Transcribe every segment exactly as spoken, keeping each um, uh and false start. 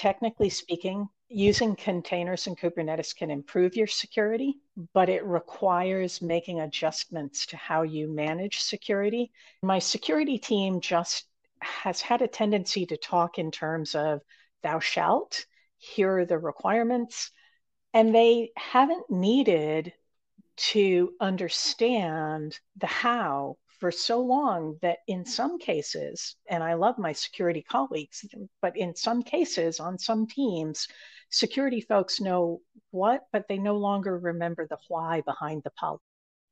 technically speaking, using containers in Kubernetes can improve your security, but it requires making adjustments to how you manage security. My security team just has had a tendency to talk in terms of thou shalt, here are the requirements, and they haven't needed to understand the how for so long that in some cases, and I love my security colleagues, but in some cases on some teams, security folks know what, but they no longer remember the why behind the policy.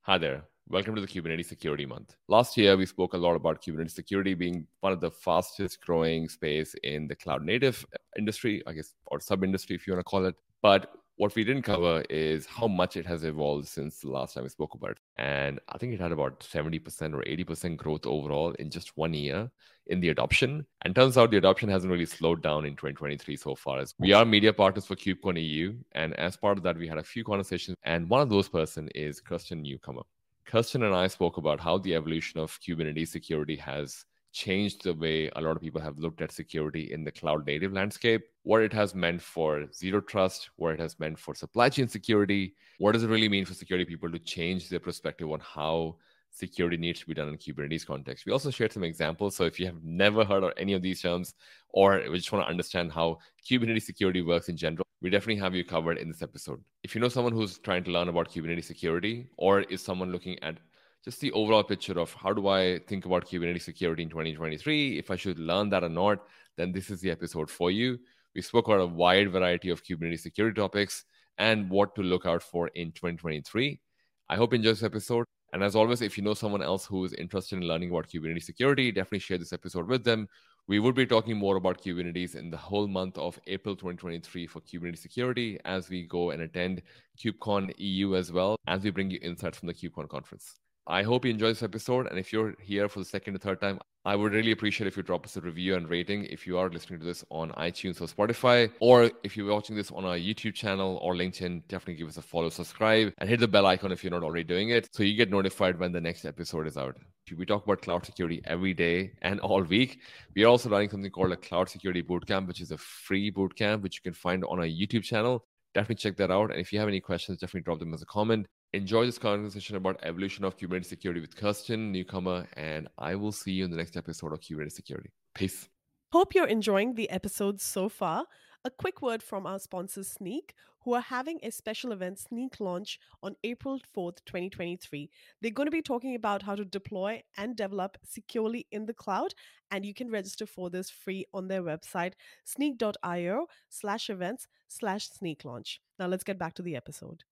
Hi there. Welcome to the Kubernetes Security Month. Last year, we spoke a lot about Kubernetes security being one of the fastest growing space in the cloud native industry, I guess, or sub-industry if you want to call it. But what we didn't cover is how much it has evolved since the last time we spoke about it. And I think it had about seventy percent or eighty percent growth overall in just one year in the adoption. And turns out the adoption hasn't really slowed down in twenty twenty-three so far. As we are media partners for KubeCon E U. And as part of that, we had a few conversations. And one of those person is Kirsten Newcomer. Kirsten and I spoke about how the evolution of Kubernetes security has changed the way a lot of people have looked at security in the cloud native landscape, what it has meant for zero trust, what it has meant for supply chain security, what does it really mean for security people to change their perspective on how security needs to be done in Kubernetes context. We also shared some examples. So if you have never heard of any of these terms, or we just want to understand how Kubernetes security works in general, we definitely have you covered in this episode. If you know someone who's trying to learn about Kubernetes security, or is someone looking at just the overall picture of how do I think about Kubernetes security in twenty twenty-three, if I should learn that or not, then this is the episode for you. We spoke about a wide variety of Kubernetes security topics and what to look out for in twenty twenty-three. I hope you enjoy this episode. And as always, if you know someone else who is interested in learning about Kubernetes security, definitely share this episode with them. We will be talking more about Kubernetes in the whole month of April twenty twenty-three for Kubernetes security as we go and attend KubeCon E U as well, as we bring you insights from the KubeCon conference. I hope you enjoyed this episode. And if you're here for the second or third time, I would really appreciate if you drop us a review and rating if you are listening to this on iTunes or Spotify, or if you're watching this on our YouTube channel or LinkedIn, definitely give us a follow, subscribe, and hit the bell icon if you're not already doing it, so you get notified when the next episode is out. We talk about cloud security every day and all week. We are also running something called a Cloud Security Bootcamp, which is a free bootcamp, which you can find on our YouTube channel. Definitely check that out. And if you have any questions, definitely drop them as a comment. Enjoy this conversation about evolution of Kubernetes security with Kirsten Newcomer, and I will see you in the next episode of Kubernetes Security. Peace. Hope you're enjoying the episodes so far. A quick word from our sponsor Snyk, who are having a special event, SnykLaunch, on April fourth, twenty twenty-three. They're going to be talking about how to deploy and develop securely in the cloud, and you can register for this free on their website, snyk.io slash events slash SnykLaunch. Now let's get back to the episode.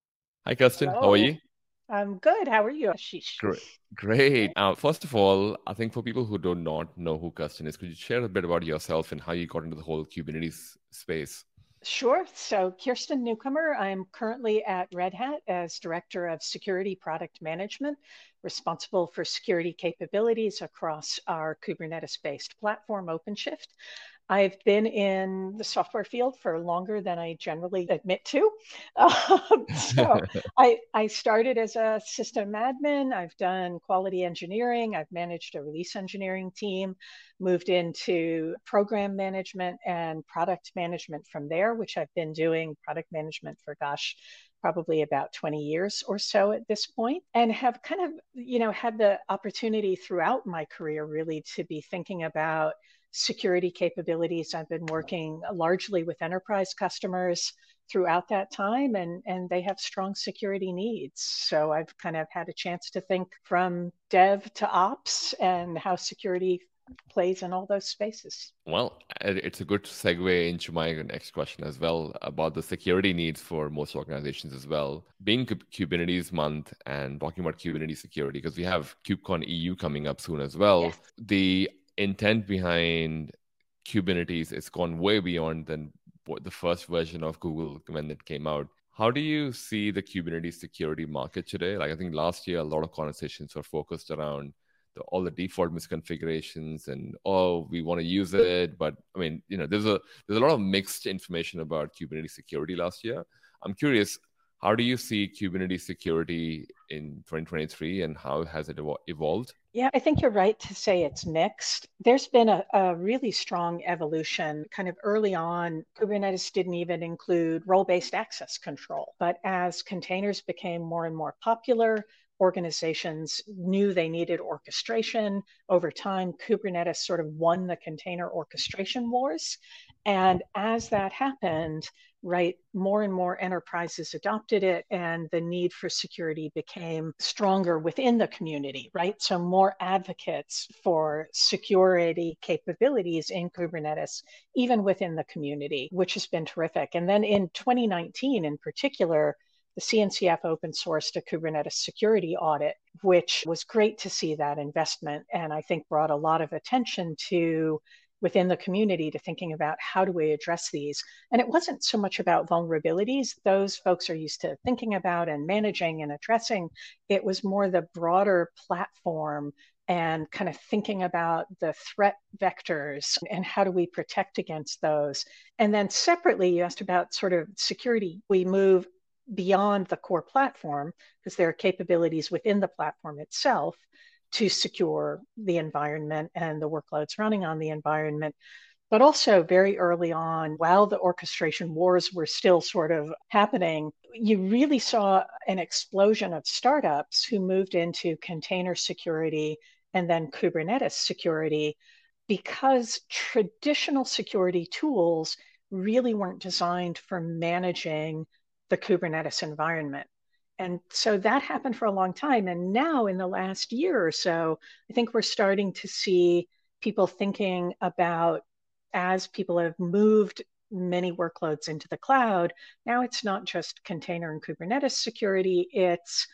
Hi, Kirsten. Hello. How are you? I'm good. How are you, Ashish? Great. Great. Uh, first of all, I think for people who do not know who Kirsten is, could you share a bit about yourself and how you got into the whole Kubernetes space? Sure. So Kirsten Newcomer, I'm currently at Red Hat as Director of Security Product Management, responsible for security capabilities across our Kubernetes-based platform, OpenShift. I've been in the software field for longer than I generally admit to. Um, so I, I started as a system admin. I've done quality engineering. I've managed a release engineering team, moved into program management and product management from there, which I've been doing product management for, gosh, probably about twenty years or so at this point, and have kind of, you know, had the opportunity throughout my career really to be thinking about security capabilities. I've been working largely with enterprise customers throughout that time, and, and they have strong security needs. So I've kind of had a chance to think from dev to ops and how security plays in all those spaces. Well, it's a good segue into my next question as well about the security needs for most organizations as well. Being Kubernetes month and talking about Kubernetes security, because we have KubeCon E U coming up soon as well. Yes. The intent behind Kubernetes has gone way beyond than what the first version of Google when it came out. How do you see the Kubernetes security market today? Like I think last year, a lot of conversations were focused around the, all the default misconfigurations and, oh, we want to use it. But I mean, you know, there's a, there's a lot of mixed information about Kubernetes security last year. I'm curious, how do you see Kubernetes security in twenty twenty-three and how has it evolved? Yeah, I think you're right to say it's mixed. There's been a, a really strong evolution. Kind of early on, Kubernetes didn't even include role-based access control. But as containers became more and more popular, organizations knew they needed orchestration. Over time, Kubernetes sort of won the container orchestration wars. And as that happened, right, more and more enterprises adopted it, and the need for security became stronger within the community, right? So more advocates for security capabilities in Kubernetes, even within the community, which has been terrific. And then in twenty nineteen in particular, the C N C F open sourced a Kubernetes security audit, which was great to see that investment, and I think brought a lot of attention to within the community to thinking about how do we address these. And it wasn't so much about vulnerabilities. Those folks are used to thinking about and managing and addressing. It was more the broader platform and kind of thinking about the threat vectors and how do we protect against those. And then separately, you asked about sort of security. We move beyond the core platform, because there are capabilities within the platform itself to secure the environment and the workloads running on the environment. But also very early on, while the orchestration wars were still sort of happening, you really saw an explosion of startups who moved into container security and then Kubernetes security, because traditional security tools really weren't designed for managing the Kubernetes environment. And so that happened for a long time. And now in the last year or so, I think we're starting to see people thinking about, as people have moved many workloads into the cloud, now it's not just container and Kubernetes security, it's,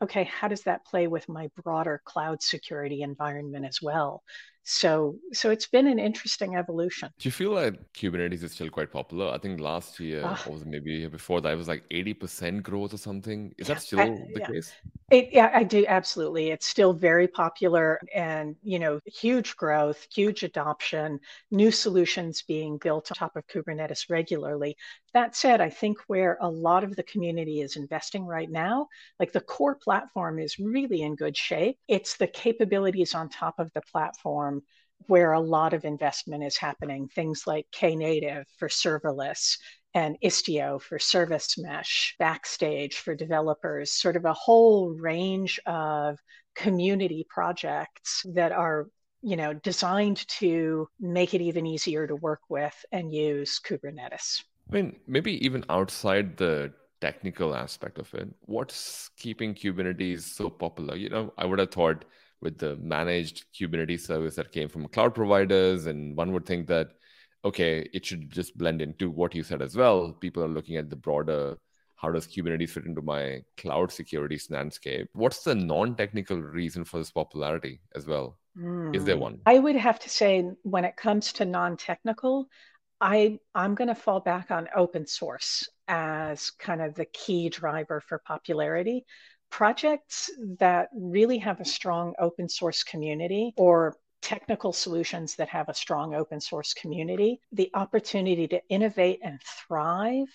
okay, how does that play with my broader cloud security environment as well? So, so it's been an interesting evolution. Do you feel like Kubernetes is still quite popular? I think last year, uh, or maybe year before that, it was like eighty percent growth or something. Is yeah, that still I, the yeah. case? It, yeah, I do. Absolutely. It's still very popular and, you know, huge growth, huge adoption, new solutions being built on top of Kubernetes regularly. That said, I think where a lot of the community is investing right now, like the core platform is really in good shape. It's the capabilities on top of the platform where a lot of investment is happening, things like Knative for serverless and Istio for service mesh, Backstage for developers, sort of a whole range of community projects that are, you know, designed to make it even easier to work with and use Kubernetes. I mean, maybe even outside the technical aspect of it, what's keeping Kubernetes so popular? You know, I would have thought with the managed Kubernetes service that came from cloud providers, and one would think that, okay, it should just blend into what you said as well. People are looking at the broader, how does Kubernetes fit into my cloud security landscape? What's the non-technical reason for this popularity as well? Mm. Is there one? I would have to say when it comes to non-technical, I, I'm going to fall back on open source as kind of the key driver for popularity. Projects that really have a strong open source community, or technical solutions that have a strong open source community, the opportunity to innovate and thrive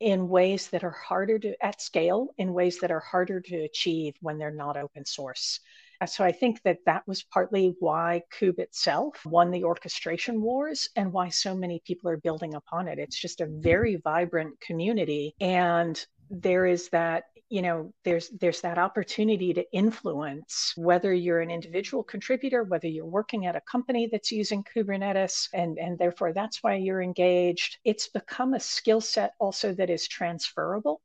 in ways that are harder to, at scale, in ways that are harder to achieve when they're not open source. So I think that that was partly why Kube itself won the orchestration wars and why so many people are building upon it. It's just a very vibrant community. And there is that, you know, there's there's that opportunity to influence, whether you're an individual contributor, whether you're working at a company that's using Kubernetes, and, and therefore that's why you're engaged. It's become a skill set also that is transferable,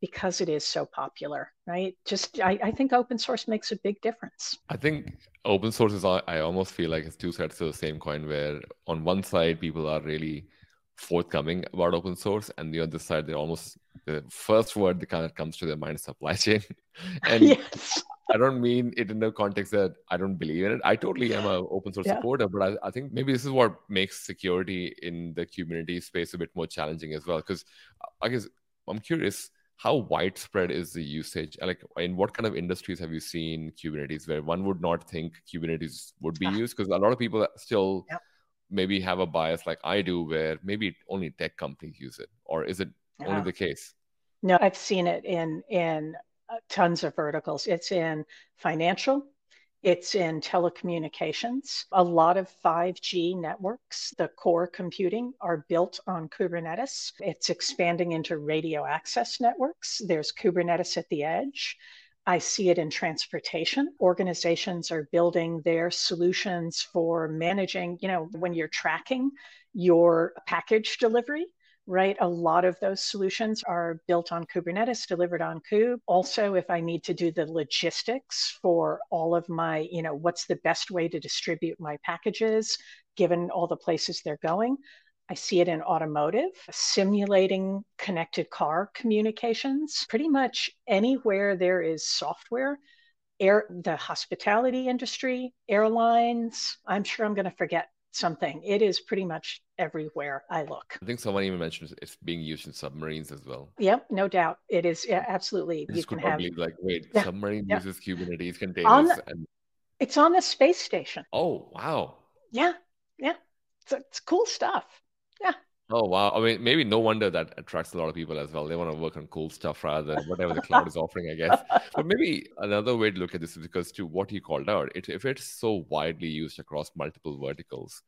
because it is so popular, right? Just, I, I think open source makes a big difference. I think open source is, I almost feel like it's two sides of the same coin, where on one side, people are really forthcoming about open source, and the other side, they're almost, the first word that kind of comes to their mind is supply chain. And yes. I don't mean it in the context that I don't believe in it. I totally am an open source yeah. supporter, but I, I think maybe this is what makes security in the Kubernetes space a bit more challenging as well. Because I guess I'm curious, how widespread is the usage? Like, in what kind of industries have you seen Kubernetes, where one would not think Kubernetes would be used? Because a lot of people still yep. maybe have a bias like I do, where maybe only tech companies use it. Or is it yeah. only the case? No, I've seen it in, in tons of verticals. It's in financial, It's in telecommunications. A lot of five G networks, the core computing, are built on Kubernetes. It's expanding into radio access networks. There's Kubernetes at the edge. I see it in transportation. Organizations are building their solutions for managing, you know, when you're tracking your package delivery, right? A lot of those solutions are built on Kubernetes, delivered on Kube. Also, if I need to do the logistics for all of my, you know, what's the best way to distribute my packages, given all the places they're going, I see it in automotive, simulating connected car communications, pretty much anywhere there is software, air, the hospitality industry, airlines. I'm sure I'm going to forget something. It is pretty much everywhere I look. I think someone even mentioned it's being used in submarines as well. Yep, no doubt. It is, yeah, absolutely. This you could can probably have like, wait, yeah, submarine yeah. uses Kubernetes containers. On the, and... It's on the space station. Oh, wow. Yeah, yeah. It's, it's cool stuff. Yeah. Oh, wow. I mean, maybe no wonder that attracts a lot of people as well. They want to work on cool stuff rather than whatever the cloud is offering, I guess. But maybe another way to look at this is because to what you called out, it, if it's so widely used across multiple verticals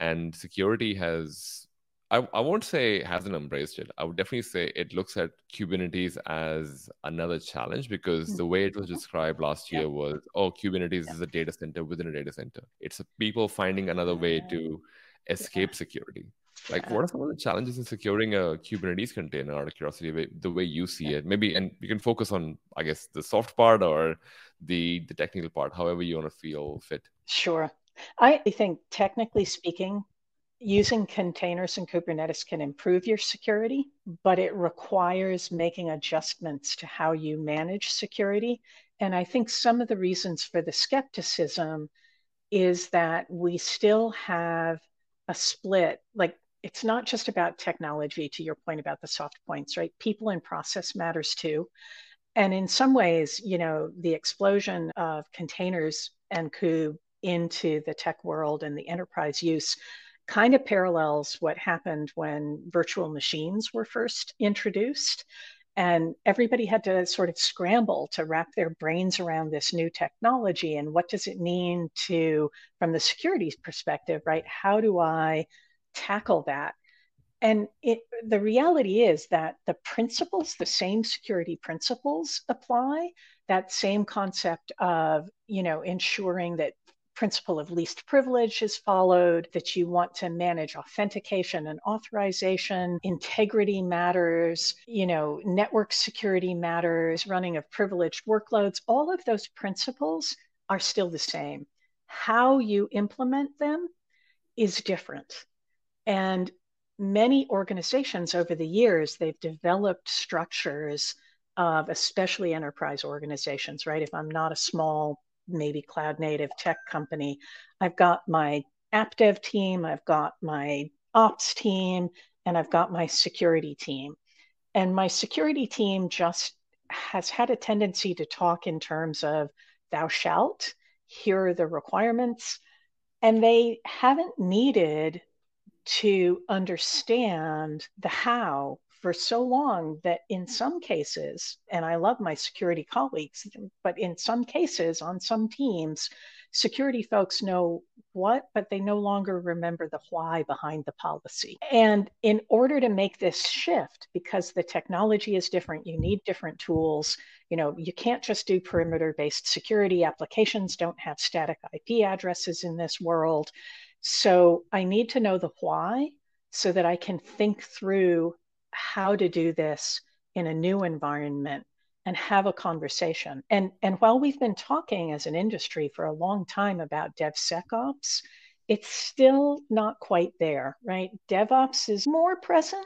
and security has, I, I won't say hasn't embraced it. I would definitely say it looks at Kubernetes as another challenge because mm-hmm. the way it was described last year yeah. was, oh, Kubernetes yeah. is a data center within a data center. It's people finding another way to escape yeah. security. Like, what are some of the challenges in securing a Kubernetes container, out of curiosity, the way you see yeah. it? Maybe, and you can focus on, I guess, the soft part or the, the technical part, however you want to feel fit. Sure. I think, technically speaking, using containers in Kubernetes can improve your security, but it requires making adjustments to how you manage security. And I think some of the reasons for the skepticism is that we still have a split, like, it's not just about technology, to your point about the soft points, right? People and process matters too. And in some ways, you know, the explosion of containers and Kube into the tech world and the enterprise use kind of parallels what happened when virtual machines were first introduced. And everybody had to sort of scramble to wrap their brains around this new technology. And what does it mean to, from the security perspective, right? How do I tackle that? And it, the reality is that the principles, the same security principles apply, that same concept of, you know, ensuring that principle of least privilege is followed, that you want to manage authentication and authorization, integrity matters, you know, network security matters, running of privileged workloads, all of those principles are still the same. How you implement them is different. And many organizations over the years, they've developed structures of, especially enterprise organizations, right? If I'm not a small maybe cloud native tech company, I've got my app dev team, I've got my ops team, and I've got my security team. And my security team just has had a tendency to talk in terms of thou shalt, here are the requirements. And they haven't needed to understand the how for so long that in some cases, and I love my security colleagues, but in some cases on some teams, security folks know what, but they no longer remember the why behind the policy. And in order to make this shift, because the technology is different, you need different tools. You know, you can't just do perimeter-based security. Applications don't have static I P addresses in this world. So I need to know the why so that I can think through how to do this in a new environment and have a conversation. And, and while we've been talking as an industry for a long time about DevSecOps, it's still not quite there, right? DevOps is more present,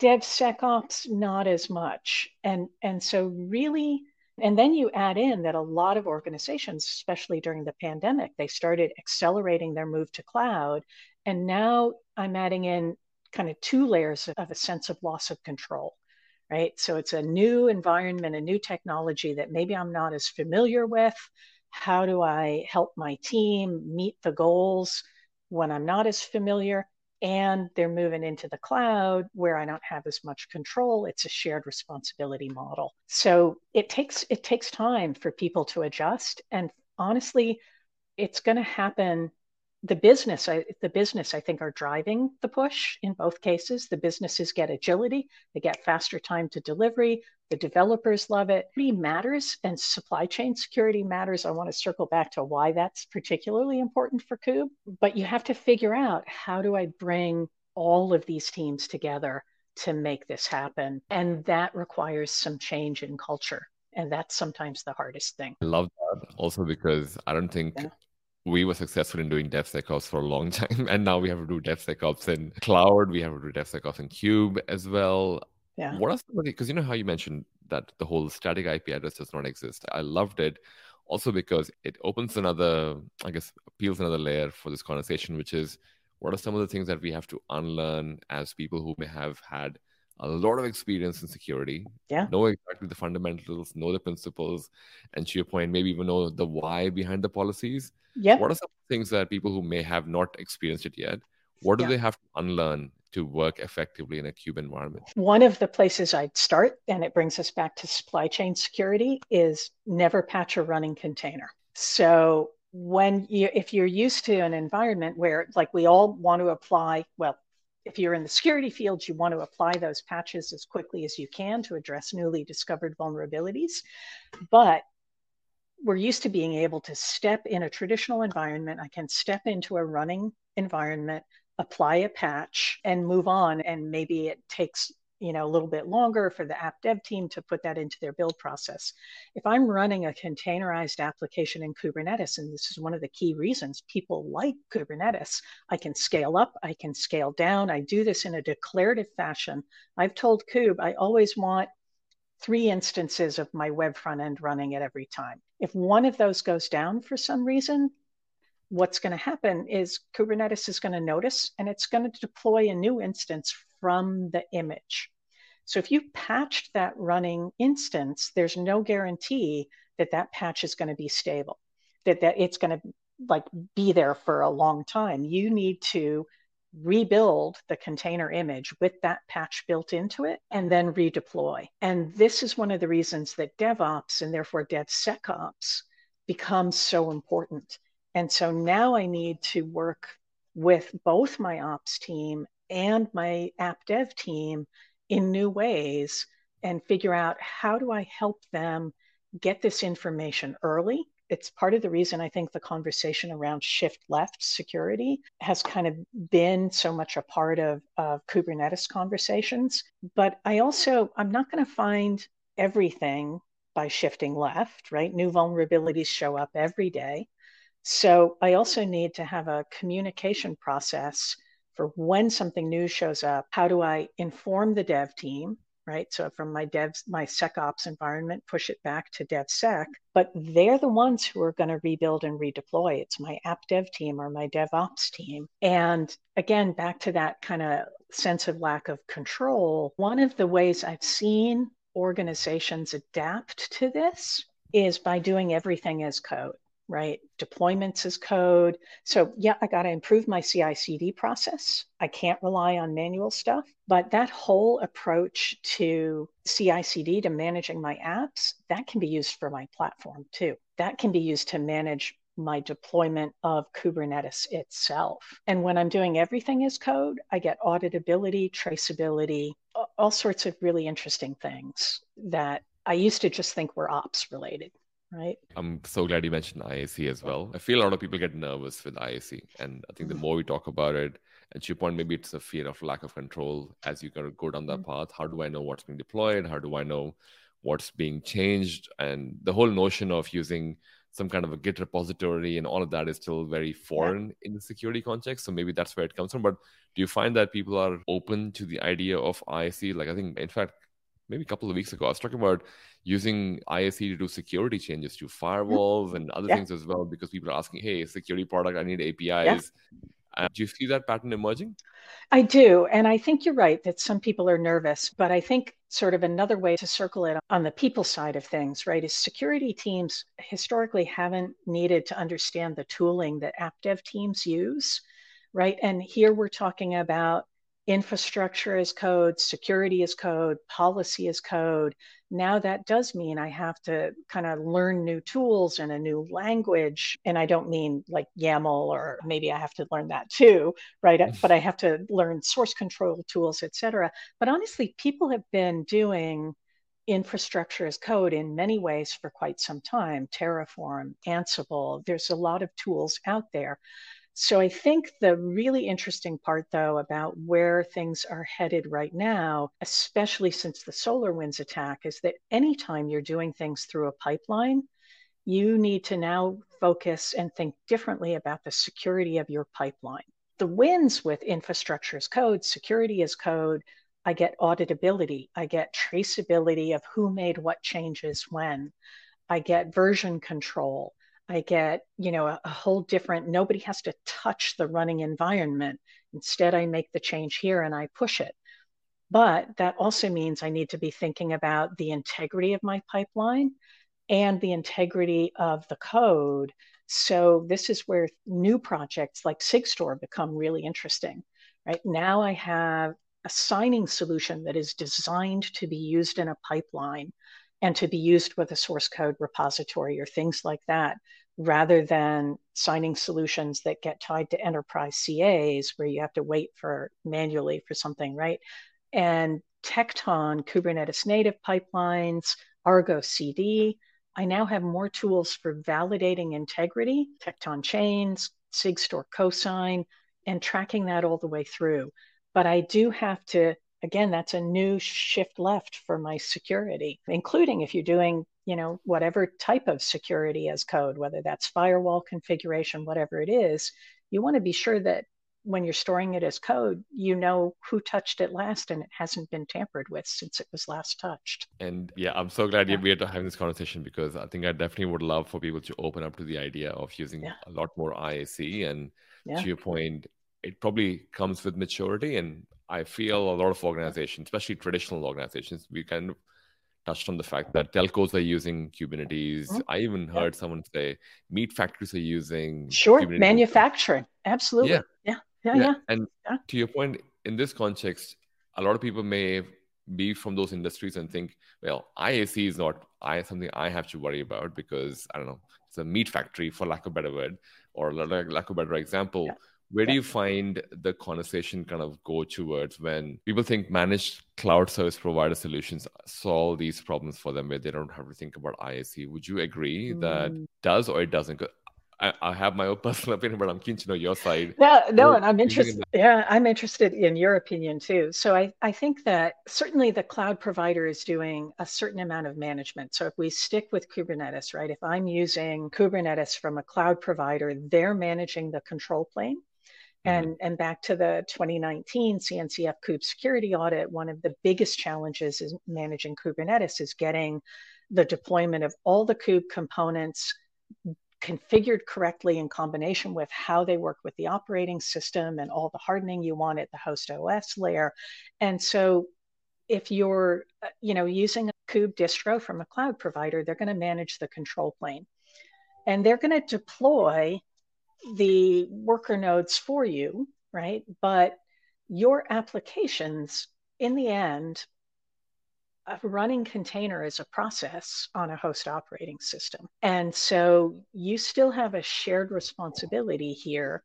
DevSecOps not as much. And, and so really, and then you add in that a lot of organizations, especially during the pandemic, they started accelerating their move to cloud. And now I'm adding in kind of two layers of a sense of loss of control, right? So it's a new environment, a new technology that maybe I'm not as familiar with. How do I help my team meet the goals when I'm not as familiar? And they're moving into the cloud where I don't have as much control. It's a shared responsibility model. So it takes it takes time for people to adjust and honestly, it's going to happen. The business, I, the business, I think, are driving the push in both cases. The businesses get agility, they get faster time to delivery. The developers love it. It matters, and supply chain security matters. I want to circle back to why that's particularly important for Kube. But you have to figure out, how do I bring all of these teams together to make this happen? And that requires some change in culture, and that's sometimes the hardest thing. I love that also, because I don't think. Yeah. We were successful in doing DevSecOps for a long time, and now we have to do DevSecOps in cloud. We have to do DevSecOps in Kube as well. Yeah. What are some of the, because you know how you mentioned that the whole static I P address does not exist. I loved it also because it opens another, I guess, peels another layer for this conversation, which is what are some of the things that we have to unlearn as people who may have had a lot of experience in security, yeah. know exactly the fundamentals, know the principles, and to your point, maybe even know the why behind the policies. Yep. What are some things that people who may have not experienced it yet, what do yeah. they have to unlearn to work effectively in a Kube environment? One of the places I'd start, and it brings us back to supply chain security, is never patch a running container. So when you, if you're used to an environment where, like, we all want to apply, well, if you're in the security field, you want to apply those patches as quickly as you can to address newly discovered vulnerabilities. But we're used to being able to step in a traditional environment. I can step into a running environment, apply a patch, and move on. And maybe it takes, you know, a little bit longer for the app dev team to put that into their build process. If I'm running a containerized application in Kubernetes, and this is one of the key reasons people like Kubernetes, I can scale up, I can scale down. I do this in a declarative fashion. I've told Kube, I always want three instances of my web front end running at every time. If one of those goes down for some reason, what's going to happen is Kubernetes is going to notice, and it's going to deploy a new instance from the image. So if you patched that running instance, there's no guarantee that that patch is going to be stable, that, that it's going to like be there for a long time. You need to rebuild the container image with that patch built into it and then redeploy. And this is one of the reasons that DevOps, and therefore DevSecOps, becomes so important. And so now I need to work with both my ops team and my app dev team in new ways and figure out, how do I help them get this information early? It's part of the reason I think the conversation around shift left security has kind of been so much a part of, of Kubernetes conversations. But I also, I'm not going to find everything by shifting left, right? New vulnerabilities show up every day. So I also need to have a communication process for when something new shows up. How do I inform the dev team, right? So from my devs, my SecOps environment, push it back to DevSec, but they're the ones who are going to rebuild and redeploy. It's my app dev team or my DevOps team. And again, back to that kind of sense of lack of control. One of the ways I've seen organizations adapt to this is by doing everything as code. Right? Deployments as code. So yeah, I got to improve my C I C D process. I can't rely on manual stuff, but that whole approach to C I C D, to managing my apps, that can be used for my platform too. That can be used to manage my deployment of Kubernetes itself. And when I'm doing everything as code, I get auditability, traceability, all sorts of really interesting things that I used to just think were ops related. Right. I'm so glad you mentioned I A C as well. I feel a lot of people get nervous with I A C. And I think the more we talk about it, and to your point, maybe it's a fear of lack of control as you kind of go down that path. How do I know what's being deployed? How do I know what's being changed? And the whole notion of using some kind of a Git repository and all of that is still very foreign yeah. in the security context. So maybe that's where it comes from. But do you find that people are open to the idea of I A C? Like, I think, in fact, maybe a couple of weeks ago, I was talking about using I A C to do security changes to firewalls and other yeah. things as well, because people are asking, hey, security product, I need A P Is. Yeah. Uh, do you see that pattern emerging? I do. And I think you're right that some people are nervous, but I think sort of another way to circle it on the people side of things, right, is security teams historically haven't needed to understand the tooling that app dev teams use, right? And here we're talking about infrastructure as code, security as code, policy as code. Now that does mean I have to kind of learn new tools and a new language. And I don't mean like YAML, or maybe I have to learn that too, right? But I have to learn source control tools, et cetera. But honestly, people have been doing infrastructure as code in many ways for quite some time. Terraform, Ansible, there's a lot of tools out there. So I think the really interesting part, though, about where things are headed right now, especially since the SolarWinds attack, is that anytime you're doing things through a pipeline, you need to now focus and think differently about the security of your pipeline. The wins with infrastructure as code, security as code, I get auditability, I get traceability of who made what changes when, I get version control. I get, you know, a, a whole different, nobody has to touch the running environment. Instead, I make the change here and I push it. But that also means I need to be thinking about the integrity of my pipeline and the integrity of the code. So this is where new projects like Sigstore become really interesting, right? Now I have a signing solution that is designed to be used in a pipeline and to be used with a source code repository or things like that, rather than signing solutions that get tied to enterprise C As where you have to wait for manually for something, right? And Tekton, Kubernetes native pipelines, Argo C D, I now have more tools for validating integrity, Tekton Chains, Sigstore Cosign, and tracking that all the way through. But I do have to, again, that's a new shift left for my security, including if you're doing, you know, whatever type of security as code, whether that's firewall configuration, whatever it is, you want to be sure that when you're storing it as code, you know who touched it last and it hasn't been tampered with since it was last touched. And yeah, I'm so glad yeah. we are having this conversation, because I think I definitely would love for people to open up to the idea of using yeah. a lot more I A C. And yeah. to your point, it probably comes with maturity. And I feel a lot of organizations, especially traditional organizations, we kind of touched on the fact that telcos are using Kubernetes. Mm-hmm. I even heard yeah. someone say meat factories are using Sure, Kubernetes. Manufacturing. Absolutely. Yeah. Yeah. Yeah. yeah. yeah. And yeah. to your point, in this context, a lot of people may be from those industries and think, well, I A C is not I something I have to worry about because, I don't know, it's a meat factory, for lack of a better word, or lack of a better example. Yeah. Where do you find the conversation kind of go towards when people think managed cloud service provider solutions solve these problems for them, where they don't have to think about I A C? Would you agree mm. that it does or it doesn't? I, I have my own personal opinion, but I'm keen to know your side. No, no, and I'm interested. Yeah, I'm interested in your opinion too. So I, I think that certainly the cloud provider is doing a certain amount of management. So if we stick with Kubernetes, right? If I'm using Kubernetes from a cloud provider, they're managing the control plane. And, and back to the twenty nineteen C N C F Kube security audit, one of the biggest challenges is managing Kubernetes is getting the deployment of all the Kube components configured correctly in combination with how they work with the operating system and all the hardening you want at the host O S layer. And so if you're, you know, using a Kube distro from a cloud provider, they're going to manage the control plane. And they're going to deploy the worker nodes for you, right? But your applications, in the end, a running container is a process on a host operating system. And so you still have a shared responsibility here.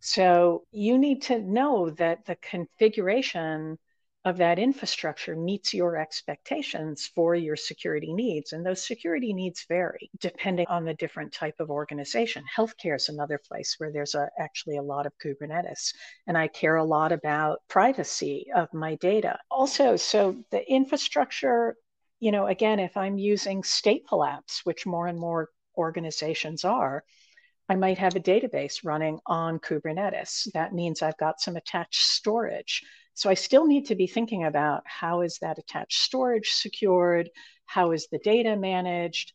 So you need to know that the configuration of that infrastructure meets your expectations for your security needs. And those security needs vary depending on the different type of organization. Healthcare is another place where there's a, actually a lot of Kubernetes. And I care a lot about privacy of my data. Also, so the infrastructure, you know, again, if I'm using stateful apps, which more and more organizations are, I might have a database running on Kubernetes. That means I've got some attached storage. So I still need to be thinking about how is that attached storage secured? How is the data managed?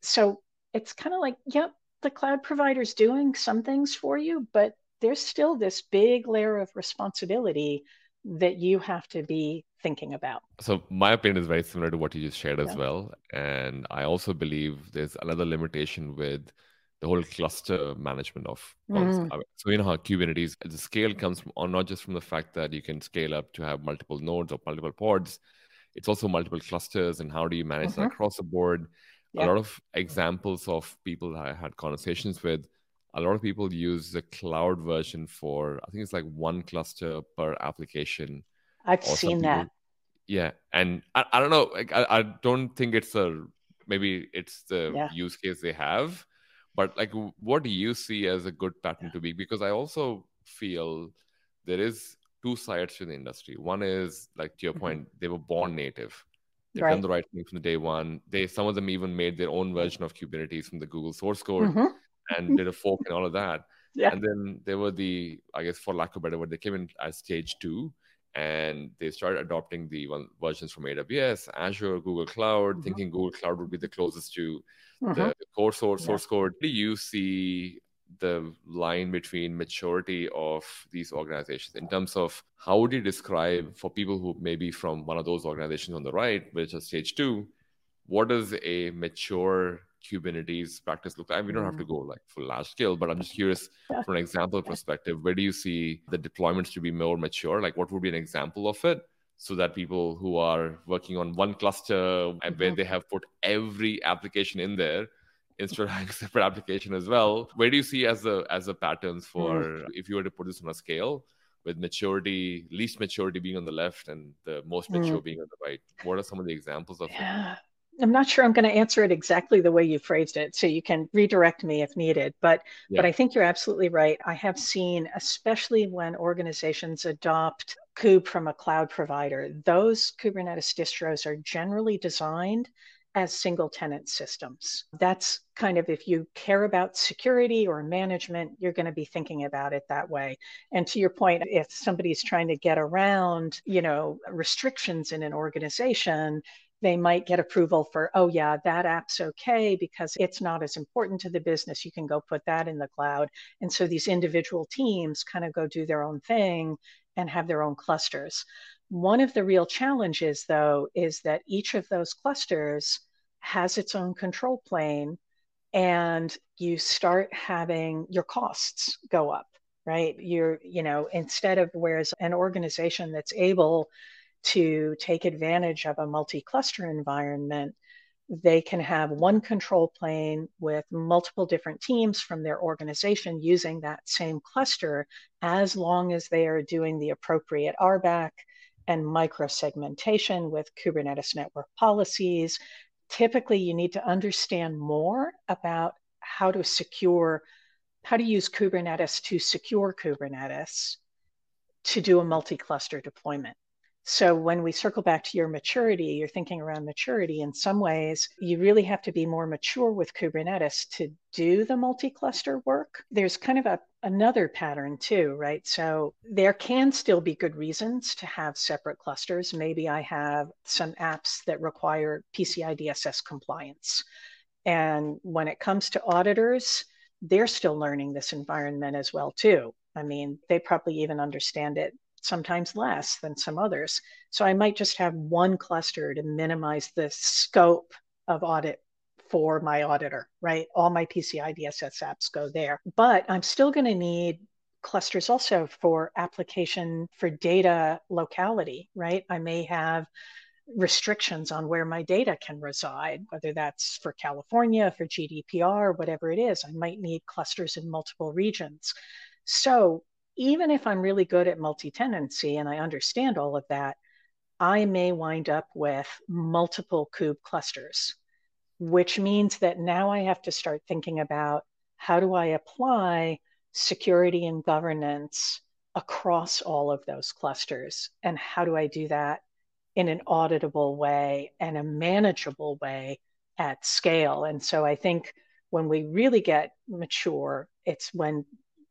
So it's kind of like, yep, the cloud provider's doing some things for you, but there's still this big layer of responsibility that you have to be thinking about. So my opinion is very similar to what you just shared yeah. as well. And I also believe there's another limitation with the whole cluster management of mm. So in our Kubernetes, the scale comes from, or not just from the fact that you can scale up to have multiple nodes or multiple pods. It's also multiple clusters, and how do you manage mm-hmm. that across the board? Yeah. A lot of examples of people that I had conversations with, a lot of people use the cloud version for, I think it's like one cluster per application. I've seen that. Yeah. And I, I don't know. I, I don't think it's a, maybe it's the yeah. use case they have. But like, what do you see as a good pattern yeah. to be? Because I also feel there is two sides to the industry. One is, like, to your mm-hmm. point, they were born native. They've right. done the right thing from the day one. They, some of them even made their own version of Kubernetes from the Google source code mm-hmm. and did a fork and all of that. Yeah. And then there were the, I guess, for lack of a better word, they came in as stage two, and they started adopting the one versions from A W S, Azure, Google Cloud, mm-hmm. thinking Google Cloud would be the closest to mm-hmm. the core source, yeah. source code. Do you see the line between maturity of these organizations in terms of how would you describe for people who may be from one of those organizations on the right, which is stage two, what does a mature Kubernetes practice look like? I mean, we don't have to go like full large scale, but I'm just curious from an example perspective, where do you see the deployments to be more mature? Like, what would be an example of it, so that people who are working on one cluster and where they have put every application in there, instead of having a separate application as well, where do you see as a as a patterns for mm. if you were to put this on a scale, with maturity, least maturity being on the left and the most mature mm. being on the right? What are some of the examples of yeah. it? I'm not sure I'm going to answer it exactly the way you phrased it, so you can redirect me if needed. But yeah. but I think you're absolutely right. I have seen, especially when organizations adopt Kube from a cloud provider, those Kubernetes distros are generally designed as single tenant systems. That's kind of, if you care about security or management, you're going to be thinking about it that way. And to your point, if somebody's trying to get around, you know, restrictions in an organization, they might get approval for, oh yeah, that app's okay because it's not as important to the business. You can go put that in the cloud. And so these individual teams kind of go do their own thing and have their own clusters. One of the real challenges, though, is that each of those clusters has its own control plane, and you start having your costs go up, right? You're, you know, instead of, whereas an organization that's able to take advantage of a multi-cluster environment, they can have one control plane with multiple different teams from their organization using that same cluster, as long as they are doing the appropriate R B A C and micro-segmentation with Kubernetes network policies. Typically, you need to understand more about how to secure, how to use Kubernetes to secure Kubernetes to do a multi-cluster deployment. So when we circle back to your maturity, you're thinking around maturity, in some ways, you really have to be more mature with Kubernetes to do the multi-cluster work. There's kind of a, another pattern too, right? So there can still be good reasons to have separate clusters. Maybe I have some apps that require P C I D S S compliance. And when it comes to auditors, they're still learning this environment as well too. I mean, they probably even understand it sometimes less than some others. So I might just have one cluster to minimize the scope of audit for my auditor, right? All my P C I D S S apps go there. But I'm still going to need clusters also for application, for data locality, right? I may have restrictions on where my data can reside, whether that's for California, for G D P R, whatever it is. I might need clusters in multiple regions. So even if I'm really good at multi-tenancy and I understand all of that, I may wind up with multiple Kube clusters, which means that now I have to start thinking about, how do I apply security and governance across all of those clusters? And how do I do that in an auditable way and a manageable way at scale? And so I think when we really get mature, it's when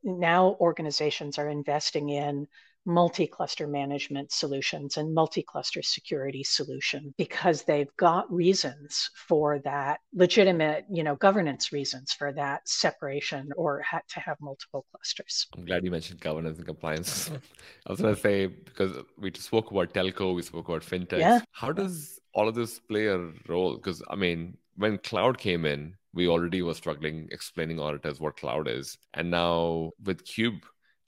now organizations are investing in multi-cluster management solutions and multi-cluster security solution, because they've got reasons for that, legitimate, you know, governance reasons for that separation, or had to have multiple clusters. I'm glad you mentioned governance and compliance. I was going to say, because we spoke about telco, we spoke about fintech. Yeah. How does all of this play a role? Because I mean, when cloud came in, we already were struggling explaining auditors what cloud is. And now with Kube,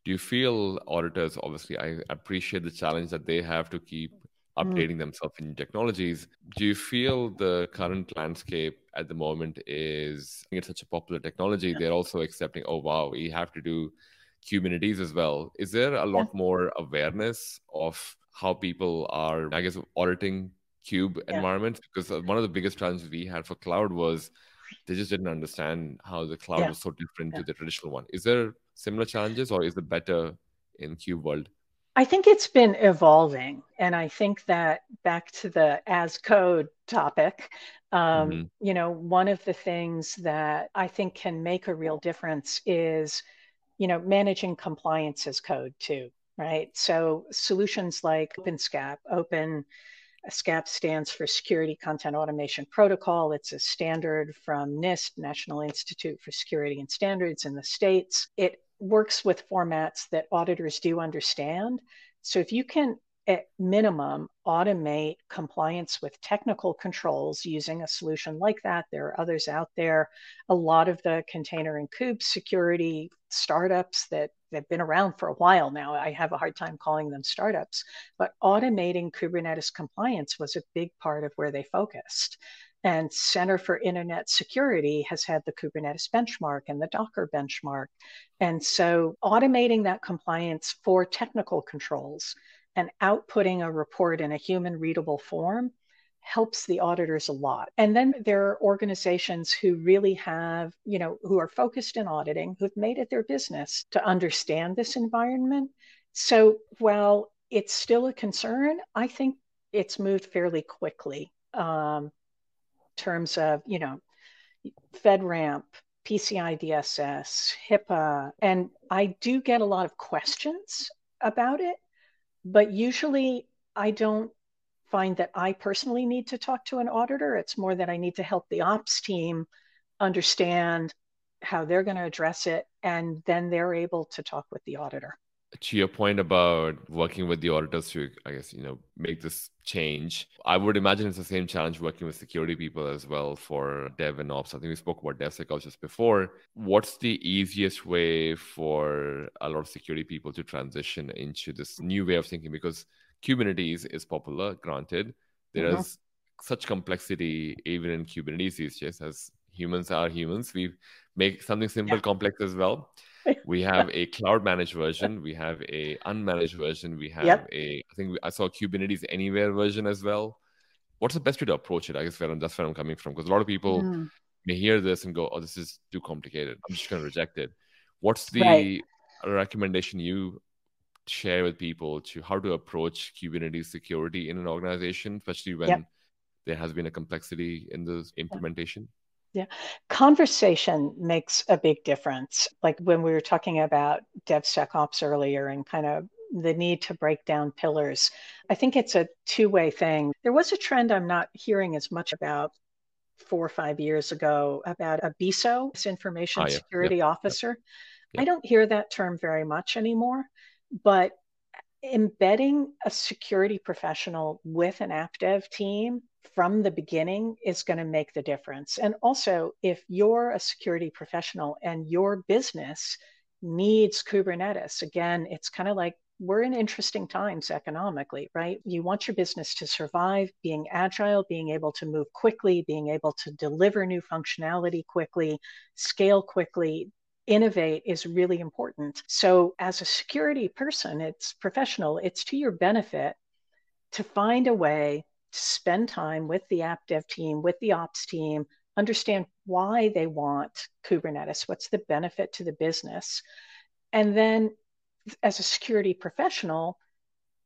do you feel auditors, obviously, I appreciate the challenge that they have to keep updating mm. themselves in technologies. Do you feel the current landscape at the moment is, I think it's such a popular technology, yeah. they're also accepting, oh, wow, we have to do Kubernetes as well. Is there a lot yeah. more awareness of how people are, I guess, auditing Kube yeah. environments? Because one of the biggest challenges we had for cloud was they just didn't understand how the cloud yeah. was so different yeah. to the traditional one. Is there similar challenges, or is it better in Kube world? I think it's been evolving. And I think that back to the as code topic, um, mm-hmm. you know, one of the things that I think can make a real difference is, you know, managing compliance as code too, right? So solutions like OpenSCAP, Open SCAP stands for Security Content Automation Protocol. It's a standard from NIST, National Institute for Security and Standards in the States. It works with formats that auditors do understand. So if you can, at minimum, automate compliance with technical controls using a solution like that, there are others out there. A lot of the container and kube security startups that they've been around for a while now. I have a hard time calling them startups, but automating Kubernetes compliance was a big part of where they focused. And Center for Internet Security has had the Kubernetes benchmark and the Docker benchmark. And so automating that compliance for technical controls and outputting a report in a human readable form helps the auditors a lot. And then there are organizations who really have, you know, who are focused in auditing, who've made it their business to understand this environment. So while it's still a concern, I think it's moved fairly quickly um, in terms of, you know, FedRAMP, P C I D S S, HIPAA. And I do get a lot of questions about it, but usually I don't find that I personally need to talk to an auditor. It's more that I need to help the ops team understand how they're going to address it, and then they're able to talk with the auditor. To your point about working with the auditors to, I guess, you know, make this change, I would imagine it's the same challenge working with security people as well for dev and ops. I think we spoke about DevSecOps just before. What's the easiest way for a lot of security people to transition into this new way of thinking? Because Kubernetes is popular, granted. There mm-hmm. is such complexity even in Kubernetes these days. As humans are humans, we make something simple yeah. complex as well. We have a cloud managed version, we have a unmanaged version, we have yep. a, I think I saw Kubernetes Anywhere version as well. What's the best way to approach it? I guess where I'm, that's where I'm coming from, because a lot of people mm. may hear this and go, oh, this is too complicated, I'm just going to reject it. What's the right. recommendation you share with people to how to approach Kubernetes security in an organization, especially when yep. there has been a complexity in the implementation? Yeah. Conversation makes a big difference. Like when we were talking about DevSecOps earlier and kind of the need to break down pillars, I think it's a two-way thing. There was a trend I'm not hearing as much about four or five years ago about a B I S O, Information oh, yeah. Security yeah. Officer. Yeah. I don't hear that term very much anymore, but embedding a security professional with an app dev team from the beginning is going to make the difference. And also, if you're a security professional and your business needs Kubernetes, again, it's kind of like we're in interesting times economically, right? You want your business to survive, being agile, being able to move quickly, being able to deliver new functionality quickly, scale quickly. Innovate is really important. So as a security person, it's professional, it's to your benefit to find a way to spend time with the app dev team, with the ops team, understand why they want Kubernetes, what's the benefit to the business. And then as a security professional,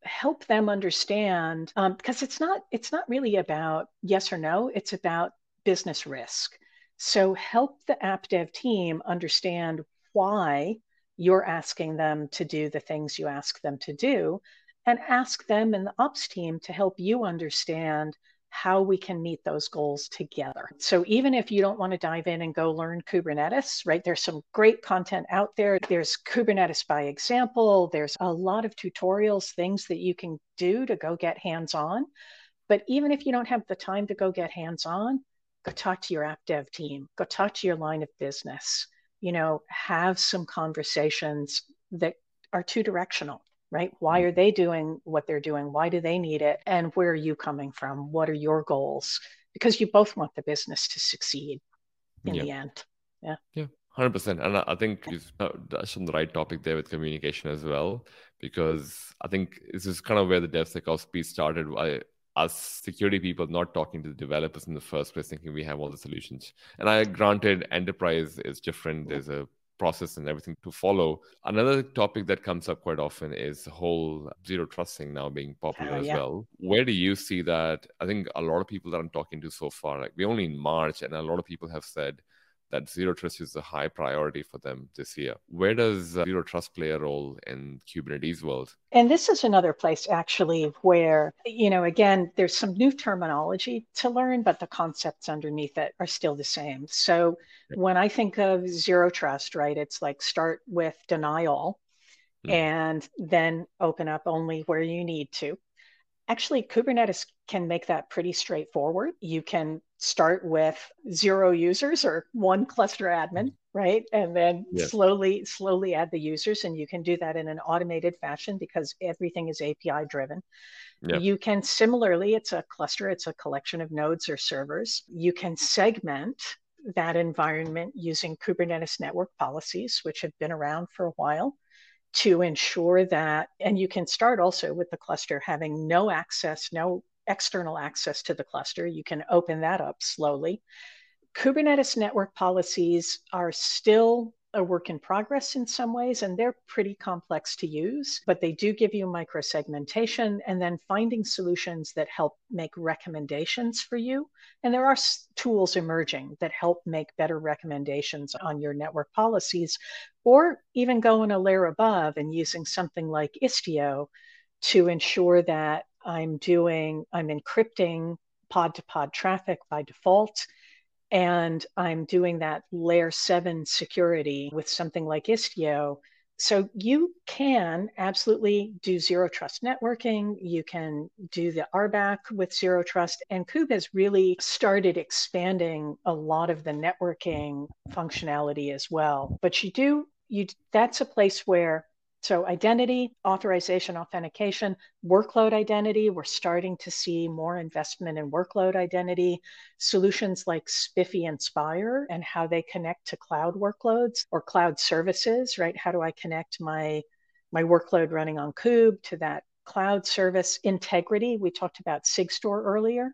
help them understand, um, because it's not, it's not really about yes or no, it's about business risk. So help the app dev team understand why you're asking them to do the things you ask them to do, and ask them and the ops team to help you understand how we can meet those goals together. So even if you don't want to dive in and go learn Kubernetes, right? There's some great content out there. There's Kubernetes by example. There's a lot of tutorials, things that you can do to go get hands-on. But even if you don't have the time to go get hands-on, go talk to your app dev team, go talk to your line of business, you know, have some conversations that are two directional, right? Why are they doing what they're doing? Why do they need it? And where are you coming from? What are your goals? Because you both want the business to succeed in yeah. the end. Yeah. Yeah. one hundred percent. And I think you've touched on the right topic there with communication as well, because I think this is kind of where the DevSecOps piece started, by us security people not talking to the developers in the first place, thinking we have all the solutions. And I granted, enterprise is different. There's a process and everything to follow. Another topic that comes up quite often is the whole zero trust thing now being popular uh, yeah. as well. Where do you see that? I think a lot of people that I'm talking to so far, like we're only in March, and a lot of people have said that zero trust is a high priority for them this year. Where does uh, zero trust play a role in Kubernetes world? And this is another place actually where, you know, again, there's some new terminology to learn, but the concepts underneath it are still the same. So yeah. when I think of zero trust, right, it's like start with denial mm. and then open up only where you need to. Actually, Kubernetes can make that pretty straightforward. You can start with zero users or one cluster admin, right? And then yes. slowly, slowly add the users. And you can do that in an automated fashion because everything is A P I driven. Yep. You can similarly, it's a cluster, it's a collection of nodes or servers. You can segment that environment using Kubernetes network policies, which have been around for a while, to ensure that, and you can start also with the cluster having no access, no external access to the cluster. You can open that up slowly. Kubernetes network policies are still a work in progress in some ways, and they're pretty complex to use, but they do give you microsegmentation and then finding solutions that help make recommendations for you. And there are tools emerging that help make better recommendations on your network policies, or even going a layer above and using something like Istio to ensure that I'm doing, I'm encrypting pod-to-pod traffic by default. And I'm doing that layer seven security with something like Istio. So you can absolutely do zero trust networking. You can do the R B A C with zero trust. And Kube has really started expanding a lot of the networking functionality as well. But you do, you that's a place where, so identity, authorization, authentication, workload identity, we're starting to see more investment in workload identity. Solutions like Spiffy and Spire and how they connect to cloud workloads or cloud services, right? How do I connect my, my workload running on Kube to that cloud service? Integrity, we talked about Sigstore earlier.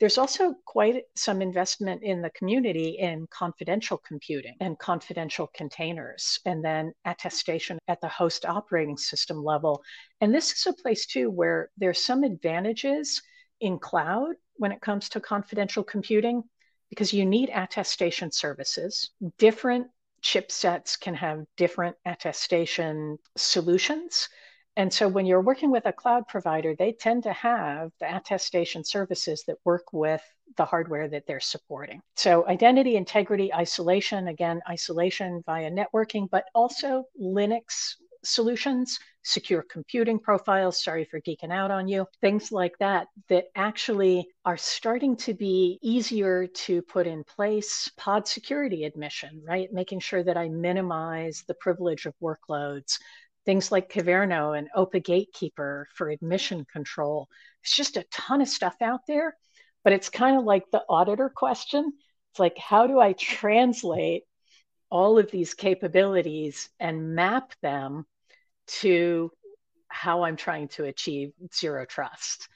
There's also quite some investment in the community in confidential computing and confidential containers, and then attestation at the host operating system level. And this is a place too where there's some advantages in cloud when it comes to confidential computing, because you need attestation services. Different chipsets can have different attestation solutions. And so when you're working with a cloud provider, they tend to have the attestation services that work with the hardware that they're supporting. So identity, integrity, isolation, again, isolation via networking, but also Linux solutions, secure computing profiles, sorry for geeking out on you, things like that, that actually are starting to be easier to put in place. Pod security admission, right? Making sure that I minimize the privilege of workloads. Things like Caverno and OPA Gatekeeper for admission control. It's just a ton of stuff out there, but it's kind of like the auditor question. It's like, how do I translate all of these capabilities and map them to how I'm trying to achieve zero trust?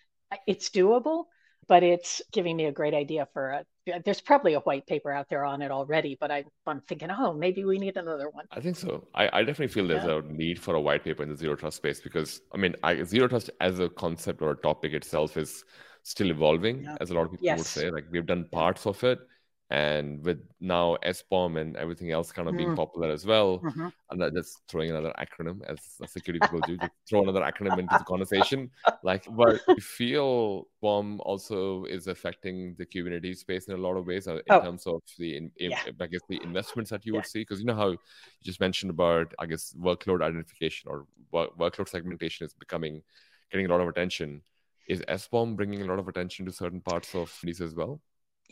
It's doable, but it's giving me a great idea for a there's probably a white paper out there on it already, but I, I'm thinking, oh, maybe we need another one. I think so. I, I definitely feel there's yeah. a need for a white paper in the zero trust space because, I mean, I, zero trust as a concept or a topic itself is still evolving, yeah. as a lot of people yes. would say. Like we've done parts of it, and with now S B O M and everything else kind of mm. being popular as well, mm-hmm. and I'm just throwing another acronym as security people do, just throw another acronym into the conversation. Like, but I feel S B O M also is affecting the Kubernetes space in a lot of ways in oh. terms of the, in, yeah. I guess, the investments that you yeah. would see. Because you know how you just mentioned about, I guess, workload identification or work, workload segmentation is becoming, getting a lot of attention. Is S B O M bringing a lot of attention to certain parts of these as well?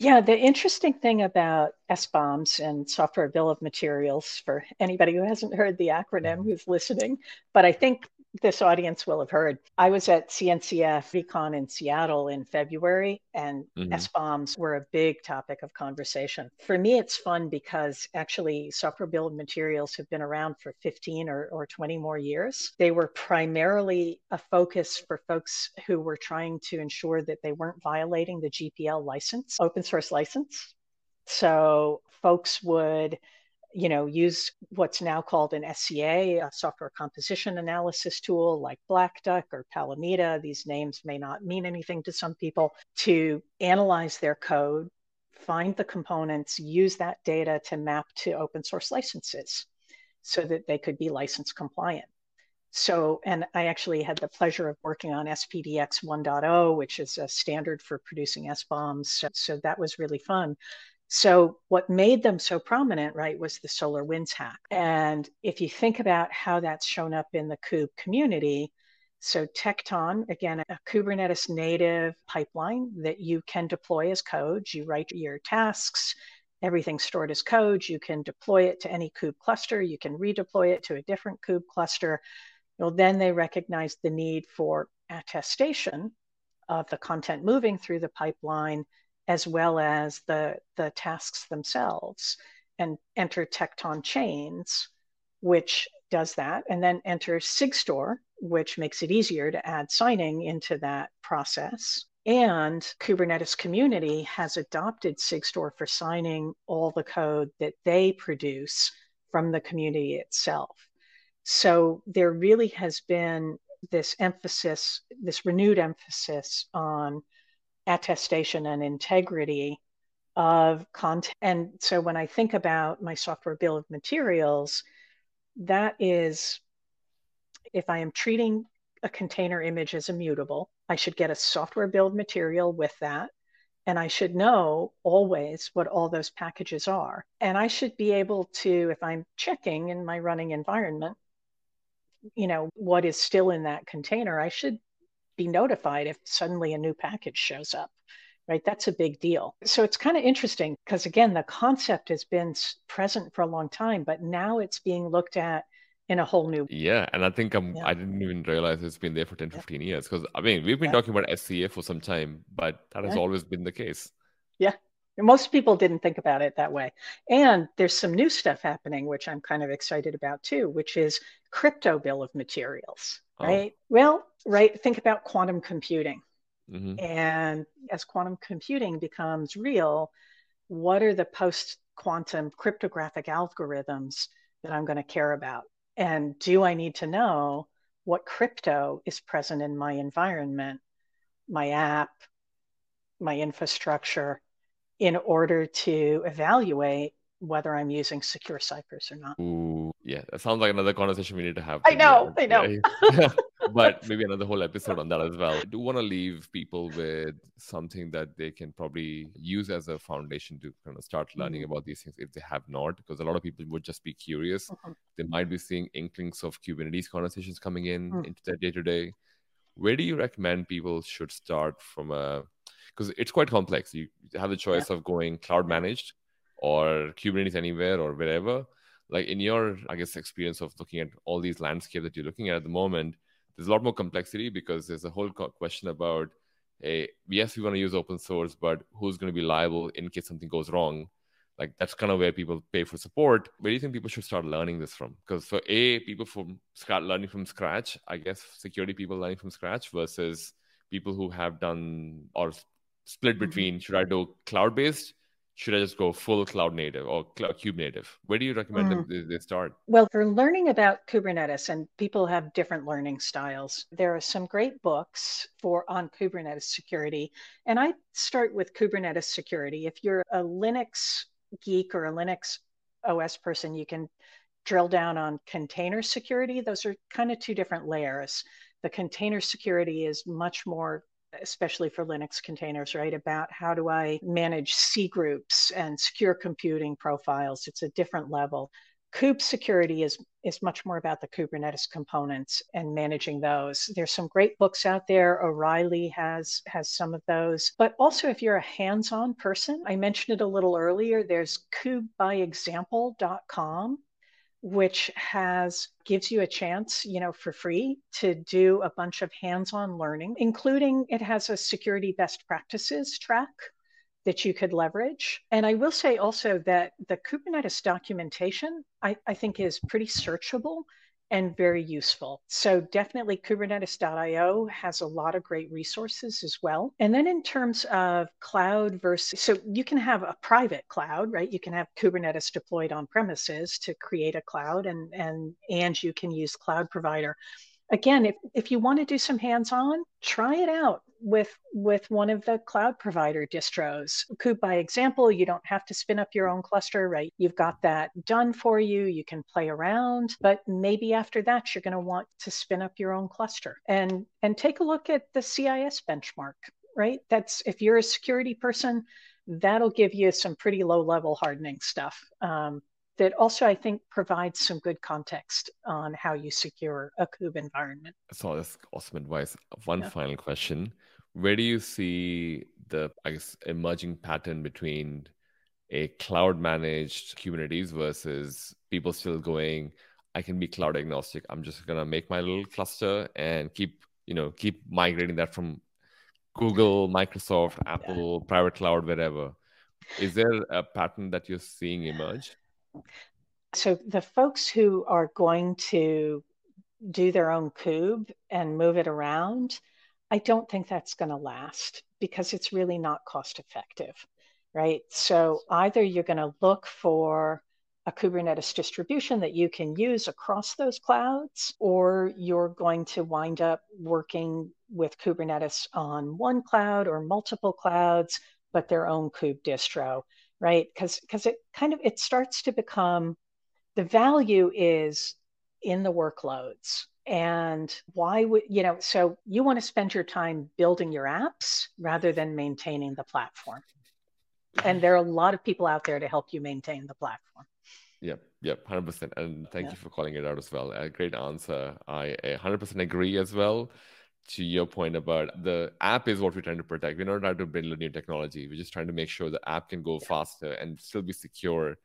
Yeah, the interesting thing about S BOMs and Software Bill of Materials, for anybody who hasn't heard the acronym who's listening, but I think this audience will have heard. I was at C N C F VCon in Seattle in February, and mm-hmm. S BOMs were a big topic of conversation. For me, it's fun because actually Software Bill of Materials have been around for fifteen or twenty more years. They were primarily a focus for folks who were trying to ensure that they weren't violating the G P L license, open source license. So folks would, you know, use what's now called an S C A, a software composition analysis tool like Black Duck or Palamita. These names may not mean anything to some people, to analyze their code, find the components, use that data to map to open source licenses so that they could be license compliant. So, and I actually had the pleasure of working on S P D X one point oh, which is a standard for producing S BOMs. So, so that was really fun. So what made them so prominent, right, was the SolarWinds hack. And if you think about how that's shown up in the Kube community, so Tekton, again, a Kubernetes native pipeline that you can deploy as code. You write your tasks, everything's stored as code. You can deploy it to any Kube cluster. You can redeploy it to a different Kube cluster. Well, then they recognized the need for attestation of the content moving through the pipeline, as well as the, the tasks themselves, and enter Tekton Chains, which does that, and then enter Sigstore, which makes it easier to add signing into that process. And Kubernetes community has adopted Sigstore for signing all the code that they produce from the community itself. So there really has been this emphasis, this renewed emphasis on attestation and integrity of content. And so when I think about my Software Bill of Materials, that is, if I am treating a container image as immutable, I should get a Software Bill of Material with that. And I should know always what all those packages are. And I should be able to, if I'm checking in my running environment, you know, what is still in that container, I should be notified if suddenly a new package shows up, right? That's a big deal. So it's kind of interesting because, again, the concept has been present for a long time, but now it's being looked at in a whole new way. Yeah, and I think I'm, yeah. I didn't even realize it's been there for ten, fifteen yeah. years. Because, I mean, we've been yeah. talking about S C A for some time, but that has yeah. always been the case. Yeah, most people didn't think about it that way. And there's some new stuff happening, which I'm kind of excited about too, which is crypto bill of materials, oh. right? Well, right, think about quantum computing. Mm-hmm. And as quantum computing becomes real, what are the post-quantum cryptographic algorithms that I'm going to care about? And do I need to know what crypto is present in my environment, my app, my infrastructure, in order to evaluate whether I'm using secure ciphers or not? Ooh, yeah, that sounds like another conversation we need to have. I know, I know. But maybe another whole episode on that as well. I do want to leave people with something that they can probably use as a foundation to kind of start learning about these things if they have not, because a lot of people would just be curious. Mm-hmm. They might be seeing inklings of Kubernetes conversations coming in mm. into their day-to-day. Where do you recommend people should start from a, because it's quite complex. You have the choice yeah. of going cloud managed or Kubernetes anywhere or wherever. Like in your, I guess, experience of looking at all these landscapes that you're looking at at the moment, there's a lot more complexity because there's a whole question about, hey, yes, we want to use open source, but who's going to be liable in case something goes wrong? Like that's kind of where people pay for support. Where do you think people should start learning this from? Because for A, people from start learning from scratch, I guess security people learning from scratch versus people who have done or split between, should I do cloud-based? Should I just go full cloud native or Kube native? Where do you recommend mm. them they start? Well, for learning about Kubernetes, and people have different learning styles, there are some great books for on Kubernetes security. And I start with Kubernetes security. If you're a Linux geek or a Linux O S person, you can drill down on container security. Those are kind of two different layers. The container security is much more, especially for Linux containers, right? About how do I manage C groups and secure computing profiles? It's a different level. Kube security is, is much more about the Kubernetes components and managing those. There's some great books out there. O'Reilly has, has some of those. But also, if you're a hands-on person, I mentioned it a little earlier, there's kube by example dot com, which has gives you a chance, you know, for free to do a bunch of hands-on learning, including it has a security best practices track that you could leverage. And I will say also that the Kubernetes documentation, I, I think, is pretty searchable and very useful. So definitely kubernetes dot i o has a lot of great resources as well. And then in terms of cloud versus, so you can have a private cloud, right? You can have Kubernetes deployed on premises to create a cloud, and, and, and you can use cloud provider. Again, if, if you want to do some hands-on, try it out with with one of the cloud provider distros. Kube by example, you don't have to spin up your own cluster, right? You've got that done for you. You can play around, but maybe after that, you're going to want to spin up your own cluster and, and take a look at the C I S benchmark, right? That's, if you're a security person, that'll give you some pretty low level hardening stuff. Um, that also, I think, provides some good context on how you secure a Kube environment. So that's awesome advice. One yeah. final question. Where do you see the, I guess, emerging pattern between a cloud-managed Kubernetes versus people still going, I can be cloud agnostic. I'm just going to make my little cluster and keep, you know, keep migrating that from Google, Microsoft, Apple, yeah. private cloud, wherever. Is there a pattern that you're seeing emerge? So the folks who are going to do their own Kube and move it around, I don't think that's going to last because it's really not cost effective, right? So either you're going to look for a Kubernetes distribution that you can use across those clouds, or you're going to wind up working with Kubernetes on one cloud or multiple clouds, but their own Kube distro. Right? Because because it kind of, it starts to become, the value is in the workloads. And why would, you know, so you want to spend your time building your apps rather than maintaining the platform. And there are a lot of people out there to help you maintain the platform. Yep. Yep. one hundred percent. And thank yeah. you for calling it out as well. A great answer. I one hundred percent agree as well. To your point about the app is what we're trying to protect. We're not trying to build a new technology. We're just trying to make sure the app can go yeah. faster and still be secure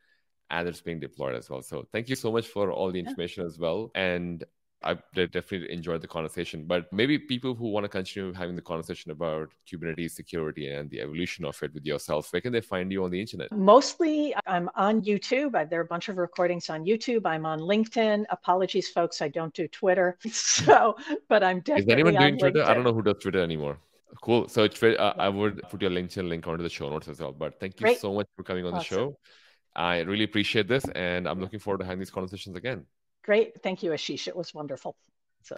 as it's being deployed as well. So thank you so much for all the information yeah. as well. And I definitely enjoyed the conversation. But maybe people who want to continue having the conversation about Kubernetes security and the evolution of it with yourself, where can they find you on the internet? Mostly I'm on YouTube. There are a bunch of recordings on YouTube. I'm on LinkedIn. Apologies, folks, I don't do Twitter. So, but I'm definitely Is anyone doing on Twitter? LinkedIn. I don't know who does Twitter anymore. Cool. So it's, uh, I would put your LinkedIn link onto the show notes as well. But thank you Great. so much for coming on awesome. the show. I really appreciate this. And I'm looking forward to having these conversations again. Great. Thank you, Ashish. It was wonderful. So.